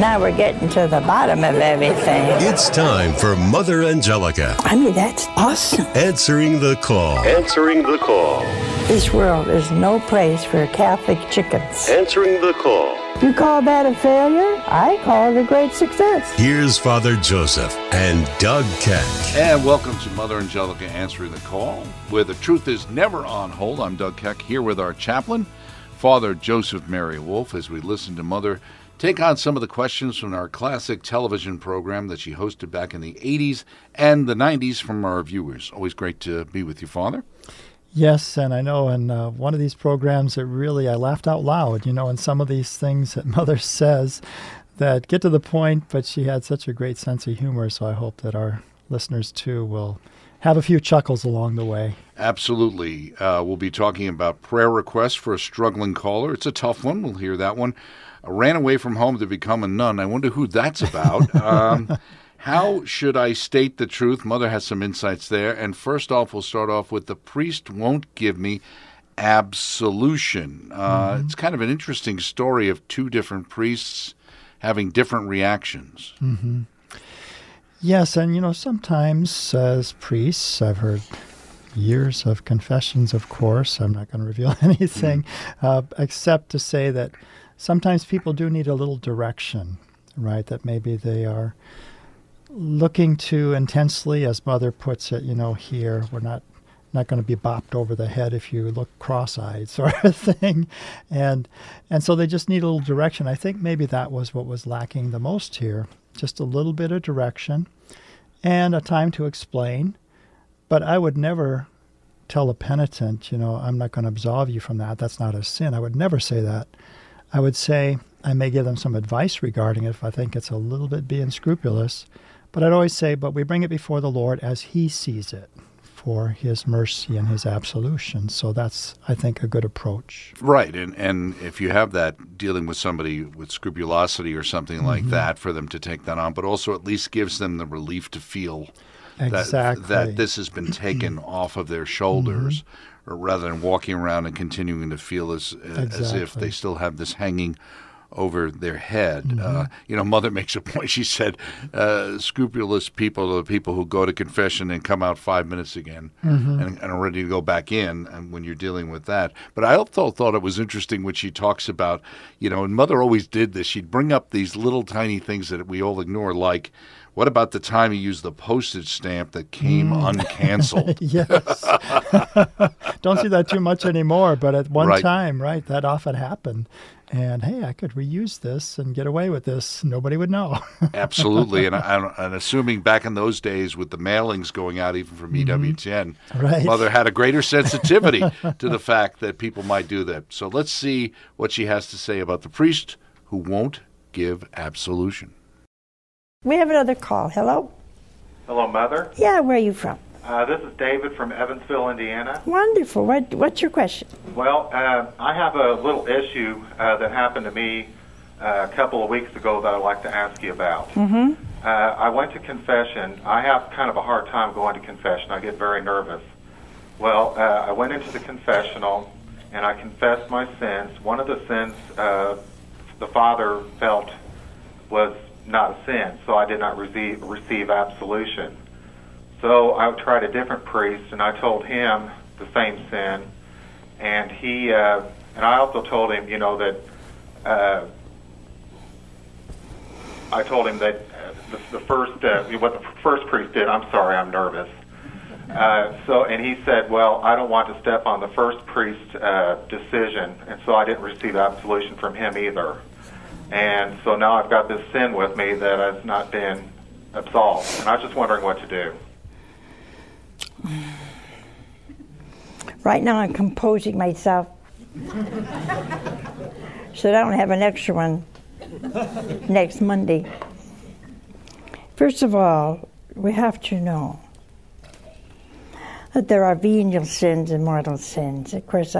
Now we're getting to the bottom of everything. It's time for Mother Angelica. I mean, that's awesome. Answering the call. Answering the call. This world is no place for Catholic chickens. Answering the call. You call that a failure? I call it a great success. Here's Father Joseph and Doug Keck. And welcome to Mother Angelica Answering the Call, where the truth is never on hold. I'm Doug Keck, here with our chaplain, Father Joseph Mary Wolf, as we listen to Mother take on some of the questions from our classic television program that she hosted back in the 80s and the 90s from our viewers. Always great to be with you, Father. Yes, and I know in one of these programs, I laughed out loud, in some of these things that Mother says that get to the point, but she had such a great sense of humor, so I hope that our listeners, too, will have a few chuckles along the way. Absolutely. We'll be talking about prayer requests for a struggling caller. It's a tough one. We'll hear that one. I ran away from home to become a nun. I wonder who that's about. How should I state the truth? Mother has some insights there. And first off, we'll start off with the priest won't give me absolution. It's kind of an interesting story of two different priests having different reactions. Mm-hmm. Yes, and sometimes as priests, I've heard years of confessions, of course. I'm not going to reveal anything except to say that sometimes people do need a little direction, right? That maybe they are looking too intensely, as Mother puts it, here, we're not going to be bopped over the head if you look cross-eyed, sort of thing. And so they just need a little direction. I think maybe that was what was lacking the most here, just a little bit of direction and a time to explain. But I would never tell a penitent, I'm not going to absolve you from that. That's not a sin. I would never say that. I would say I may give them some advice regarding it if I think it's a little bit being scrupulous. But I'd always say, but we bring it before the Lord as he sees it for his mercy and his absolution. So that's, I think, a good approach. Right. And if you have that dealing with somebody with scrupulosity or something like that, for them to take that on, but also at least gives them the relief to feel that this has been taken off of their shoulders, or rather than walking around and continuing to feel as if they still have this hanging over their head. Mother makes a point. She said, scrupulous people are the people who go to confession and come out 5 minutes again and are ready to go back in, and when you're dealing with that. But I also thought it was interesting when she talks about, and Mother always did this, she'd bring up these little tiny things that we all ignore, like, what about the time you used the postage stamp that came uncanceled? Yes. Don't see that too much anymore, but at one time, that often happened. And, hey, I could reuse this and get away with this. Nobody would know. Absolutely. And I'm assuming back in those days with the mailings going out even from EWTN, Mother had a greater sensitivity to the fact that people might do that. So let's see what she has to say about the priest who won't give absolution. We have another call. Hello? Hello, Mother. Yeah, where are you from? This is David from Evansville, Indiana. Wonderful. What's your question? Well, I have a little issue that happened to me a couple of weeks ago that I'd like to ask you about. I went to confession. I have kind of a hard time going to confession. I get very nervous. Well, I went into the confessional, and I confessed my sins. One of the sins the Father felt was not a sin, so I did not receive absolution. So I tried a different priest, and I told him the same sin, and he and I also told him, that what the first priest did. I'm sorry, I'm nervous. And he said, well, I don't want to step on the first priest's decision, and so I didn't receive absolution from him either. And so now I've got this sin with me that has not been absolved. And I was just wondering what to do. Right now I'm composing myself so that I don't have an extra one next Monday. First of all, we have to know that there are venial sins and mortal sins. Of course,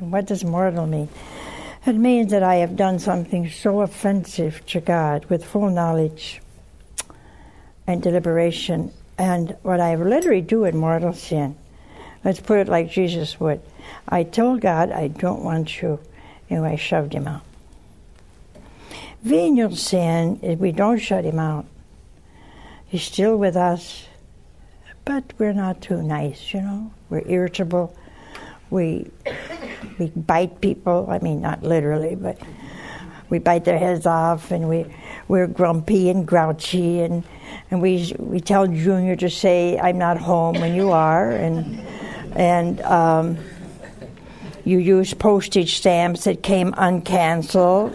what does mortal mean? It means that I have done something so offensive to God with full knowledge and deliberation. And what I literally do in mortal sin, let's put it like Jesus would. I told God, I don't want you, and I shoved him out. venial sin, if we don't shut him out, he's still with us, but we're not too nice, you know. We're irritable. We bite people. I mean, not literally, but we bite their heads off, and we're grumpy and grouchy, and we tell Junior to say, "I'm not home," when you are, and you use postage stamps that came uncanceled.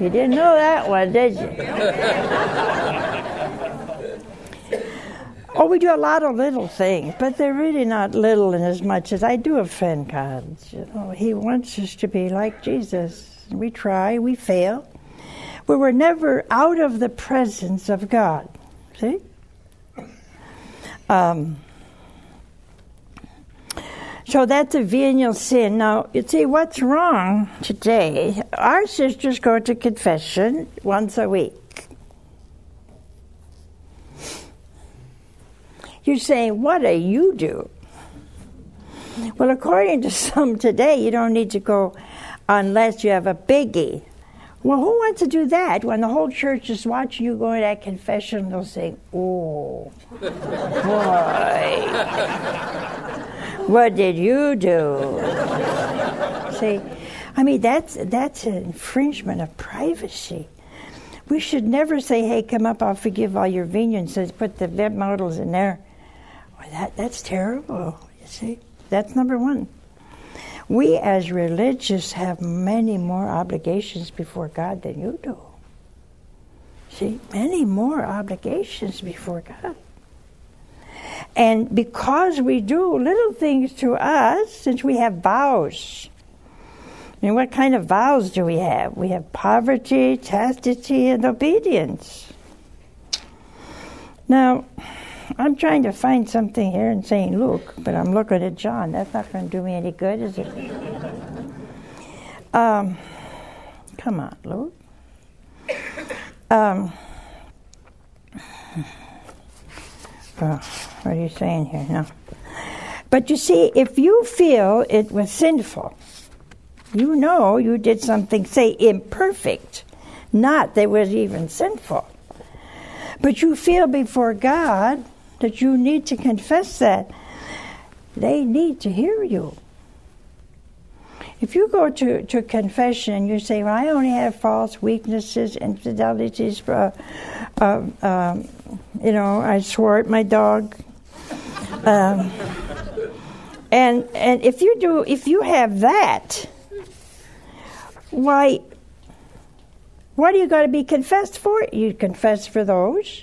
You didn't know that one, did you? Oh, we do a lot of little things, but they're really not little in as much as I do offend God. You know, He wants us to be like Jesus. We try, we fail. We were never out of the presence of God. See? So that's a venial sin. Now, you see, what's wrong today? Our sisters go to confession once a week. You're saying, what do you do? Well, according to some today, you don't need to go unless you have a biggie. Well, who wants to do that when the whole church is watching you going to that confession and they'll say, oh, boy. What did you do? See, I mean, that's an infringement of privacy. We should never say, hey, come up, I'll forgive all your venial sins, put the bed models in there. Well, that's terrible, you see. That's number one. We as religious have many more obligations before God than you do. See, many more obligations before God. And because we do little things to us, since we have vows. I mean, what kind of vows do we have? We have poverty, chastity, and obedience. Now, I'm trying to find something here in St. Luke, but I'm looking at John. That's not going to do me any good, is it? Come on, Luke. What are you saying here now? But you see, if you feel it was sinful, you know you did something, say, imperfect, not that it was even sinful. But you feel before God that you need to confess that. They need to hear you. If you go to confession and you say, well, I only have faults, weaknesses, infidelities, you know, I swore at my dog. And if you have that, why, what are you going to be confessed for? You confess for those.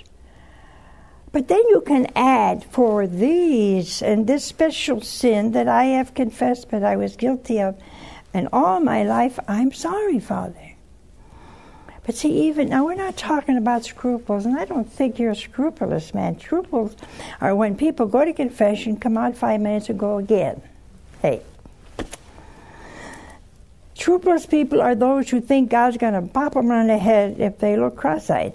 But then you can add for these and this special sin that I have confessed but I was guilty of. And all my life, I'm sorry, Father. But see, even now, we're not talking about scruples, and I don't think you're a scrupulous man. Scruples are when people go to confession, come out 5 minutes, and go again. Hey. Scrupulous people are those who think God's going to bop them on the head if they look cross-eyed.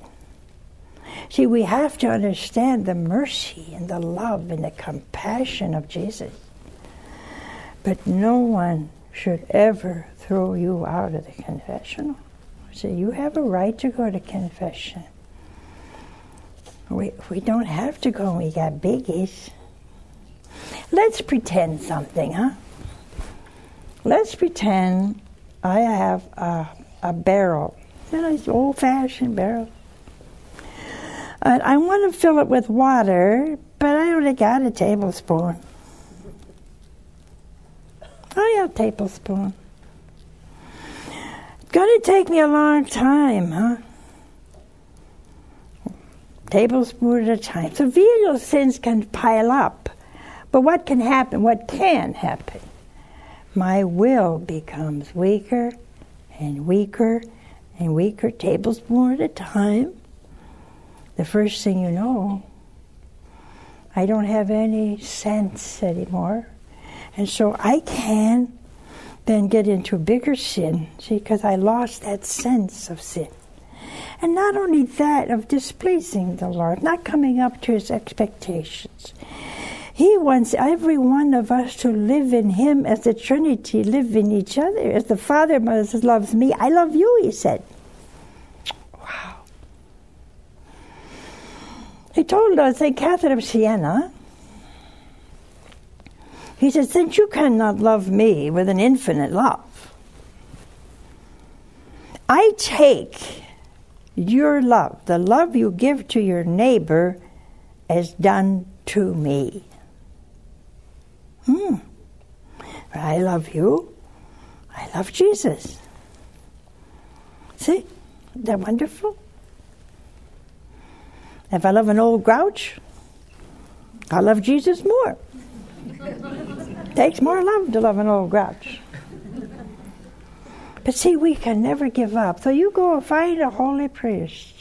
See, we have to understand the mercy and the love and the compassion of Jesus. But no one should ever throw you out of the confessional. So you have a right to go to confession. We don't have to go when we got biggies. Let's pretend something, huh? Let's pretend I have a barrel, a nice old-fashioned barrel. And I want to fill it with water, but I only got a tablespoon. I got a tablespoon. Gonna take me a long time, huh? Tablespoon at a time. So venial sins can pile up. But what can happen? What can happen? My will becomes weaker and weaker and weaker, tablespoon at a time. The first thing you know, I don't have any sense anymore. And so I can then get into bigger sin, see, because I lost that sense of sin. And not only that, of displeasing the Lord, not coming up to His expectations. He wants every one of us to live in Him as the Trinity, live in each other. As the Father loves me, I love you, He said. Wow. He told St. Catherine of Siena, he said, since you cannot love me with an infinite love, I take your love, the love you give to your neighbor, as done to me. I love you. I love Jesus. See? Isn't that wonderful? If I love an old grouch, I love Jesus more. Takes more love to love an old grouch. But see, we can never give up. So you go and find a holy priest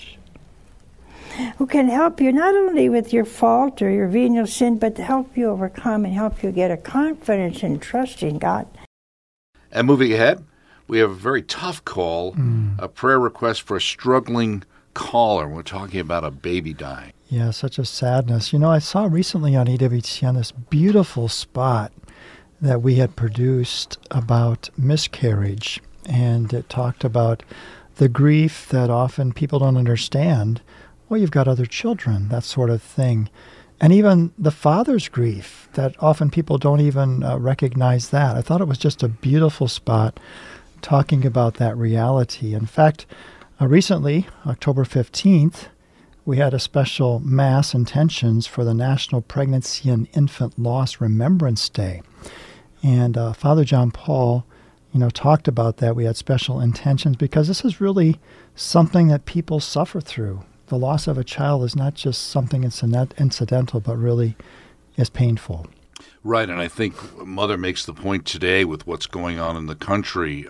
who can help you not only with your fault or your venial sin, but to help you overcome and help you get a confidence and trust in God. And moving ahead, we have a very tough call, a prayer request for a struggling caller. We're talking about a baby dying. Yeah, such a sadness. You know, I saw recently on EWTN this beautiful spot that we had produced about miscarriage. And it talked about the grief that often people don't understand. Well, you've got other children, that sort of thing. And even the father's grief, that often people don't even recognize that. I thought it was just a beautiful spot talking about that reality. In fact, recently, October 15th, we had a special Mass intentions for the National Pregnancy and Infant Loss Remembrance Day. And Father John Paul, talked about that. We had special intentions because this is really something that people suffer through. The loss of a child is not just something incidental, but really is painful. Right, and I think Mother makes the point today with what's going on in the country,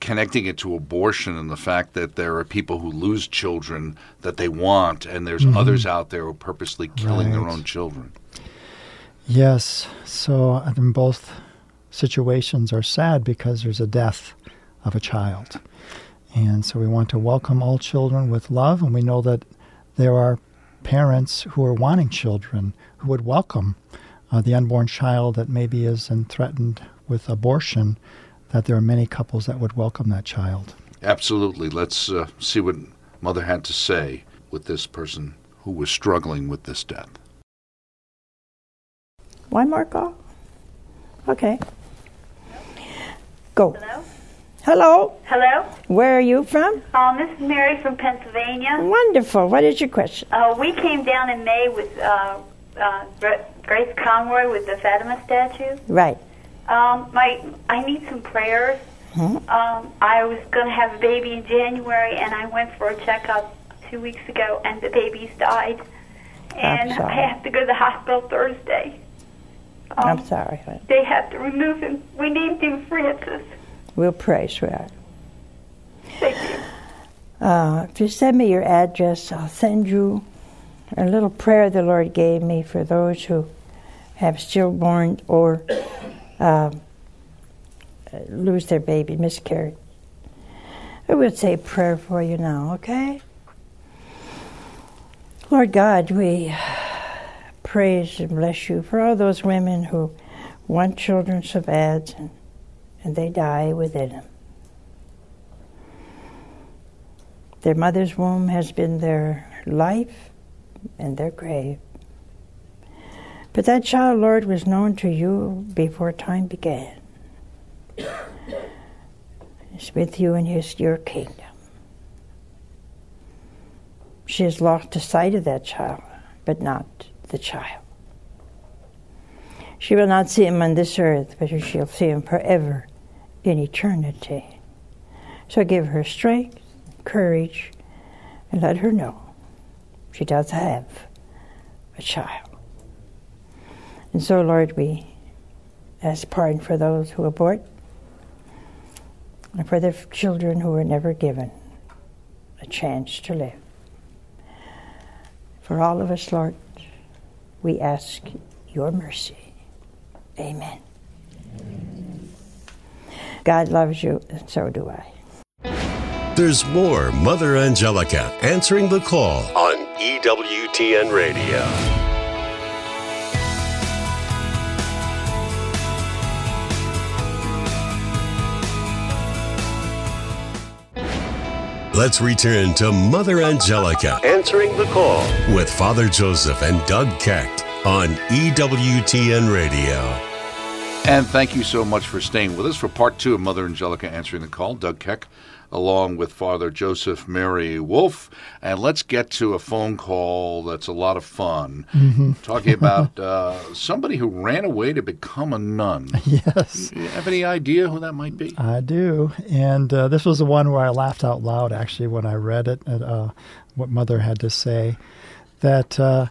connecting it to abortion and the fact that there are people who lose children that they want, and there's others out there who are purposely killing their own children. Yes, so I mean, both situations are sad because there's a death of a child. And so we want to welcome all children with love, and we know that there are parents who are wanting children who would welcome the unborn child that maybe is threatened with abortion, that there are many couples that would welcome that child. Absolutely. Let's see what Mother had to say with this person who was struggling with this death. One more call? Okay. Go. Hello? Hello. Hello. Where are you from? This is Mary from Pennsylvania. Wonderful. What is your question? We came down in May with Grace Conroy with the Fatima statue. Right. I need some prayers. I was going to have a baby in January, and I went for a checkup 2 weeks ago, and the baby's died. And I have to go to the hospital Thursday. I'm sorry. They have to remove him. We need Dale Francis. We'll pray, sweetheart. Thank you. If you send me your address, I'll send you a little prayer the Lord gave me for those who have stillborn or lose their baby, miscarried. I would say prayer for you now, okay? Lord God, we praise and bless you for all those women who want children so bad, and they die within them. Their mother's womb has been their life and their grave. But that child, Lord, was known to you before time began. It's with you in your kingdom. She has lost the sight of that child, but not the child. She will not see him on this earth, but she'll see him forever in eternity. So give her strength, courage, and let her know she does have a child. And so, Lord, we ask pardon for those who abort and for the children who were never given a chance to live. For all of us, Lord, we ask your mercy. Amen. Amen. God loves you, and so do I. There's more Mother Angelica answering the call on EWTN Radio. Let's return to Mother Angelica, Answering the Call, with Father Joseph and Doug Keck on EWTN Radio. And thank you so much for staying with us for part two of Mother Angelica Answering the Call. Doug Keck, along with Father Joseph Mary Wolf. And let's get to a phone call that's a lot of fun. Mm-hmm. Talking about somebody who ran away to become a nun. Yes. Do you have any idea who that might be? I do. And this was the one where I laughed out loud, actually, when I read it, at, what Mother had to say, that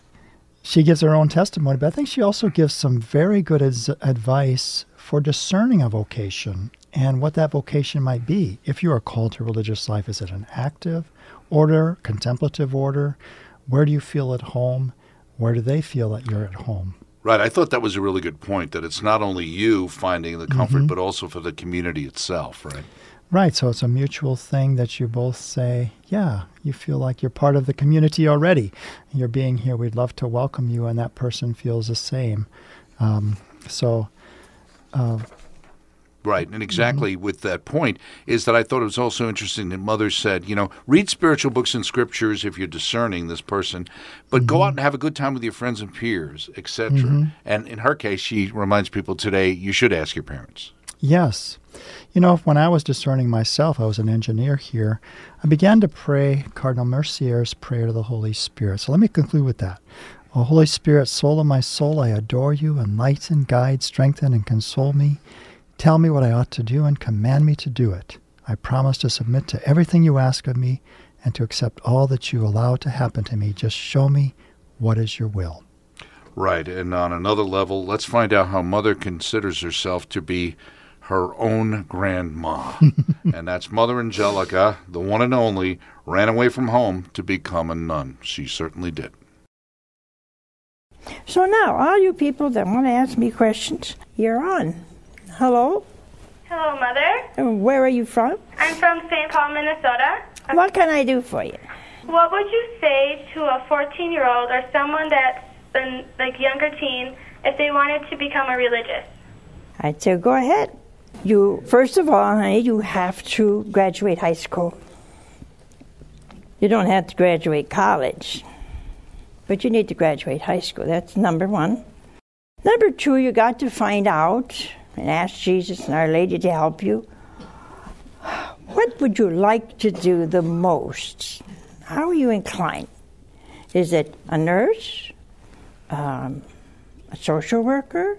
she gives her own testimony, but I think she also gives some very good advice for discerning a vocation and what that vocation might be. If you are called to religious life, is it an active order, contemplative order? Where do you feel at home? Where do they feel that you're at home? Right. I thought that was a really good point, that it's not only you finding the comfort, mm-hmm. but also for the community itself, right? Right. So it's a mutual thing that you both say, yeah, you feel like you're part of the community already. You're being here. We'd love to welcome you, and that person feels the same. Right, and exactly with that point is that I thought it was also interesting that Mother said, you know, read spiritual books and scriptures if you're discerning this person, but mm-hmm. go out and have a good time with your friends and peers, etc. Mm-hmm. And in her case, she reminds people today, you should ask your parents. Yes. You know, when I was discerning myself, I was an engineer here, I began to pray Cardinal Mercier's Prayer to the Holy Spirit. So let me conclude with that. O Holy Spirit, soul of my soul, I adore you, enlighten, guide, strengthen, and console me. Tell me what I ought to do and command me to do it. I promise to submit to everything you ask of me and to accept all that you allow to happen to me. Just show me what is your will. Right. And on another level, let's find out how Mother considers herself to be her own grandma. And that's Mother Angelica, the one and only, ran away from home to become a nun. She certainly did. So now, all you people that want to ask me questions, you're on. Hello? Hello, Mother. And where are you from? I'm from St. Paul, Minnesota. What can I do for you? What would you say to a 14-year-old or someone that's been, like, younger teen if they wanted to become a religious? I'd say go ahead. You, first of all, honey, you have to graduate high school. You don't have to graduate college, but you need to graduate high school. That's number one. Number two, you got to find out and ask Jesus and Our Lady to help you. What would you like to do the most? How are you inclined? Is it a nurse, a social worker,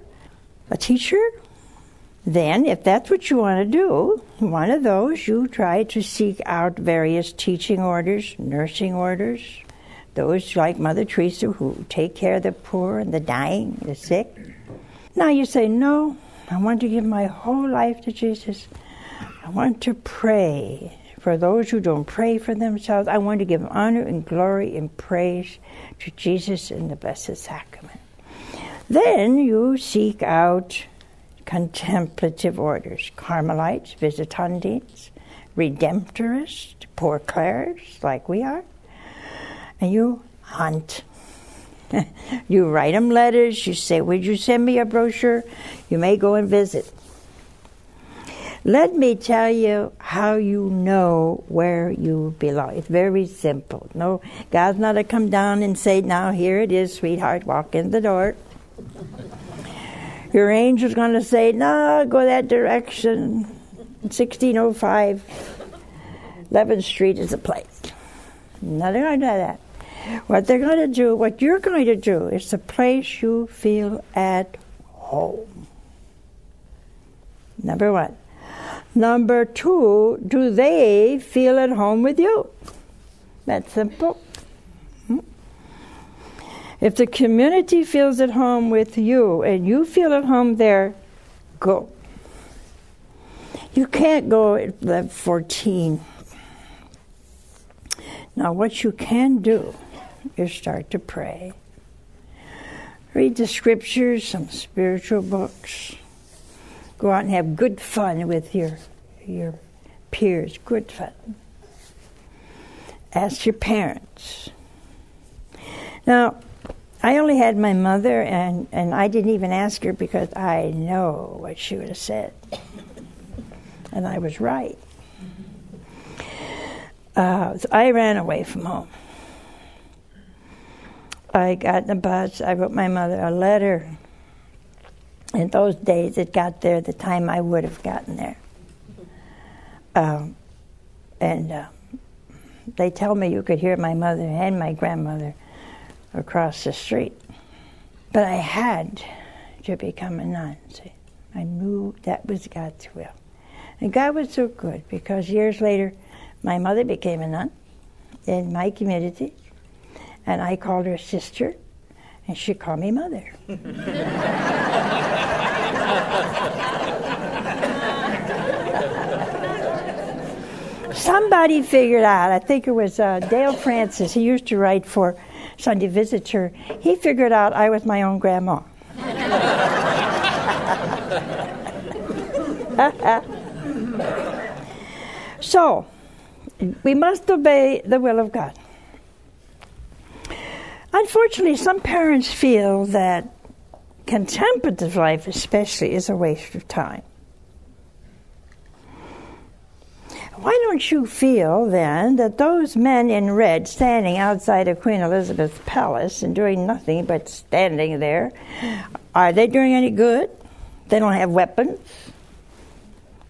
a teacher? Then, if that's what you want to do, one of those, you try to seek out various teaching orders, nursing orders, those like Mother Teresa who take care of the poor and the dying, the sick. Now you say, no, I want to give my whole life to Jesus. I want to pray for those who don't pray for themselves. I want to give honor and glory and praise to Jesus in the Blessed Sacrament. Then you seek out contemplative orders, Carmelites, Visitandines, Redemptorists, Poor Clares, like we are, and you hunt. You write them letters, you say, would you send me a brochure? You may go and visit. Let me tell you how you know where you belong. It's very simple. No, God's not to come down and say, now here it is, sweetheart, walk in the door. Your angel's going to say, no, go that direction. 1605, 11th Street is the place. No, they're going to do that. What they're going to do, what you're going to do, is the place you feel at home. Number one. Number two, do they feel at home with you? That's simple. If the community feels at home with you and you feel at home there, go. You can't go at level 14. Now, what you can do is start to pray. Read the scriptures, some spiritual books. Go out and have good fun with your peers, good fun. Ask your parents. Now, I only had my mother, and I didn't even ask her because I know what she would have said. And I was right. So I ran away from home. I got in the bus. I wrote my mother a letter. In those days, it got there the time I would have gotten there. They tell me you could hear my mother and my grandmother across the street. But I had to become a nun. See? I knew that was God's will. And God was so good, because years later, my mother became a nun in my community, and I called her sister, and she called me mother. Somebody figured out, I think it was Dale Francis, he used to write for Sunday Visitor, he figured out I was my own grandma. So, we must obey the will of God. Unfortunately, some parents feel that contemplative life especially is a waste of time. Why don't you feel, then, that those men in red standing outside of Queen Elizabeth's palace and doing nothing but standing there, are they doing any good? They don't have weapons.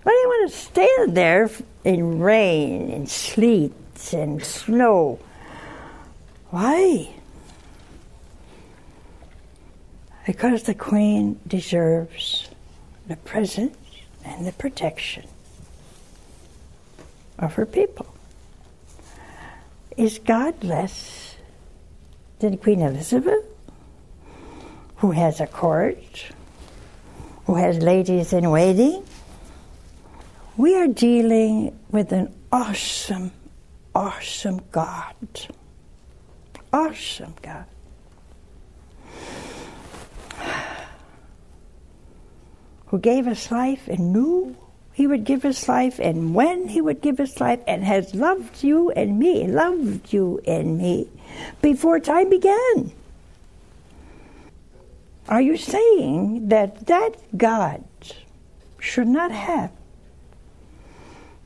Why do they want to stand there in rain and sleet and snow? Why? Because the Queen deserves the presence and the protection of her people. Is God less than Queen Elizabeth, who has a court, who has ladies in waiting? We are dealing with an awesome, awesome God. Awesome God. Who gave us life and knew He would give us life, and when He would give us life, and has loved you and me, before time began. Are you saying that God should not have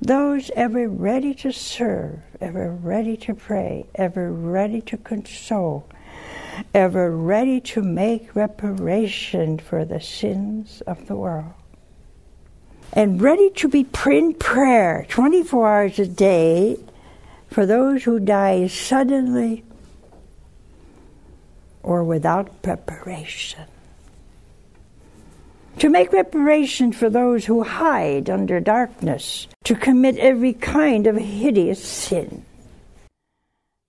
those ever ready to serve, ever ready to pray, ever ready to console, ever ready to make reparation for the sins of the world? And ready to be in prayer 24 hours a day for those who die suddenly or without preparation. To make reparation for those who hide under darkness, to commit every kind of hideous sin.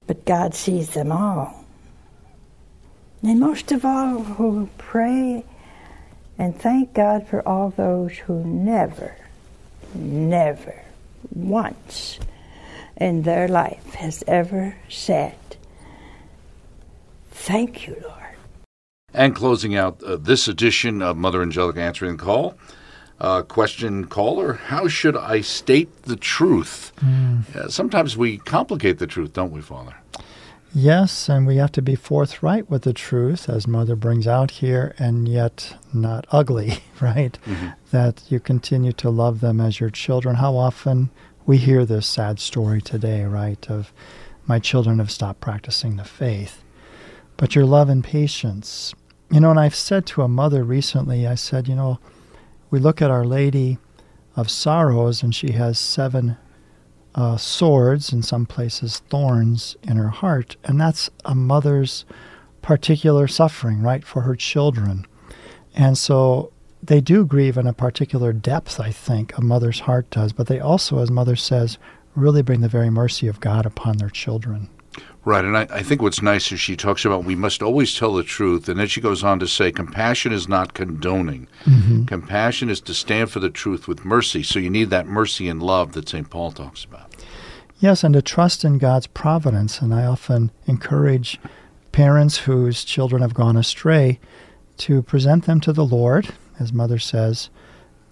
But God sees them all. And most of all who pray, and thank God for all those who never once in their life has ever said, "Thank you, Lord." And closing out this edition of Mother Angelica Answering the Call, question caller, how should I state the truth? Sometimes we complicate the truth, don't we, Father? Yes, and we have to be forthright with the truth, as Mother brings out here, and yet not ugly, right? Mm-hmm. That you continue to love them as your children. How often we hear this sad story today, right, of my children have stopped practicing the faith. But your love and patience. You know, and I've said to a mother recently, I said, you know, we look at Our Lady of Sorrows, and she has 7 swords, in some places thorns, in her heart. And that's a mother's particular suffering, right, for her children. And so they do grieve in a particular depth, I think, a mother's heart does. But they also, as Mother says, really bring the very mercy of God upon their children. Right, and I think what's nice is she talks about we must always tell the truth, and then she goes on to say compassion is not condoning. Mm-hmm. Compassion is to stand for the truth with mercy, so you need that mercy and love that St. Paul talks about. Yes, and to trust in God's providence, and I often encourage parents whose children have gone astray to present them to the Lord, as Mother says,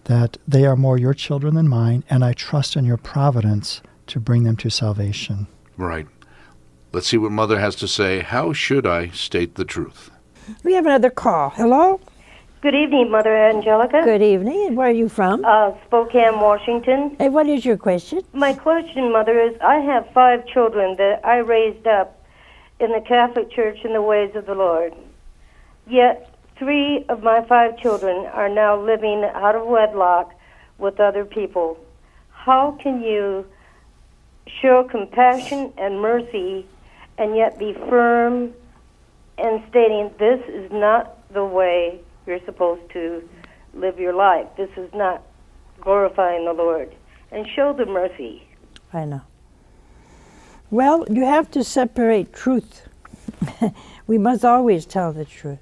that they are more your children than mine, and I trust in your providence to bring them to salvation. Right. Let's see what Mother has to say. How should I state the truth? We have another call. Hello? Good evening, Mother Angelica. Good evening. And where are you from? Spokane, Washington. And what is your question? My question, Mother, is I have 5 children that I raised up in the Catholic Church in the ways of the Lord. Yet 3 of my 5 children are now living out of wedlock with other people. How can you show compassion and mercy and yet be firm in stating this is not the way you're supposed to live your life? This is not glorifying the Lord. And show the mercy. I know. Well, you have to separate truth. We must always tell the truth.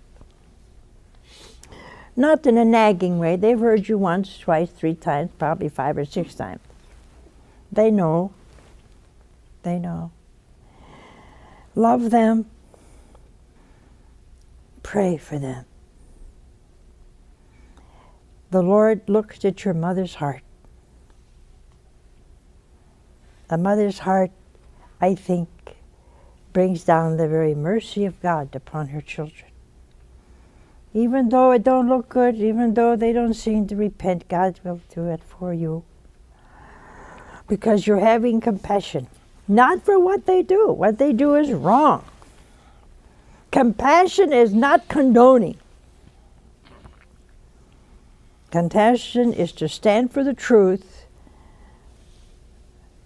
Not in a nagging way. They've heard you once, twice, 3 times, probably 5 or 6 times. They know. They know. Love them. Pray for them. The Lord looked at your mother's heart. A mother's heart, I think, brings down the very mercy of God upon her children. Even though it don't look good, even though they don't seem to repent, God will do it for you. Because you're having compassion. Not for what they do. What they do is wrong. Compassion is not condoning. Compassion is to stand for the truth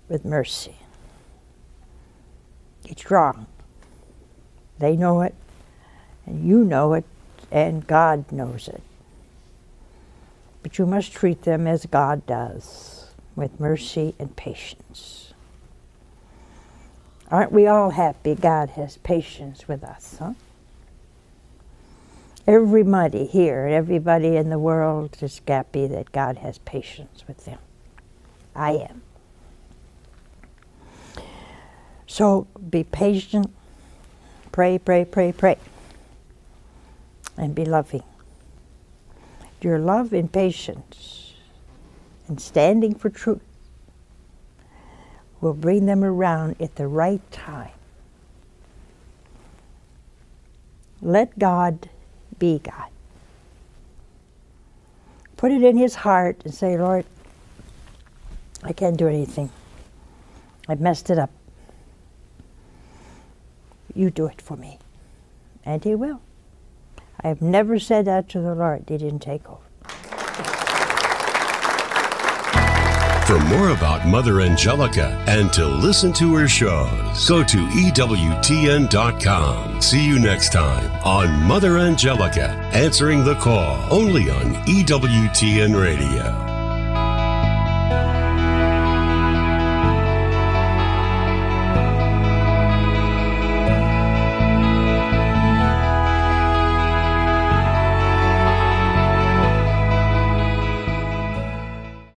with mercy. It's wrong. They know it, and you know it, and God knows it. But you must treat them as God does, with mercy and patience. Aren't we all happy God has patience with us, huh? Everybody here, everybody in the world is happy that God has patience with them. I am. So be patient, pray, pray, pray, pray, and be loving. Your love and patience and standing for truth will bring them around at the right time. Let God be God. Put it in his heart and say, Lord, I can't do anything. I've messed it up. You do it for me. And he will. I have never said that to the Lord. He didn't take over. For more about Mother Angelica and to listen to her shows, go to EWTN.com. See you next time on Mother Angelica, answering the call, only on EWTN Radio.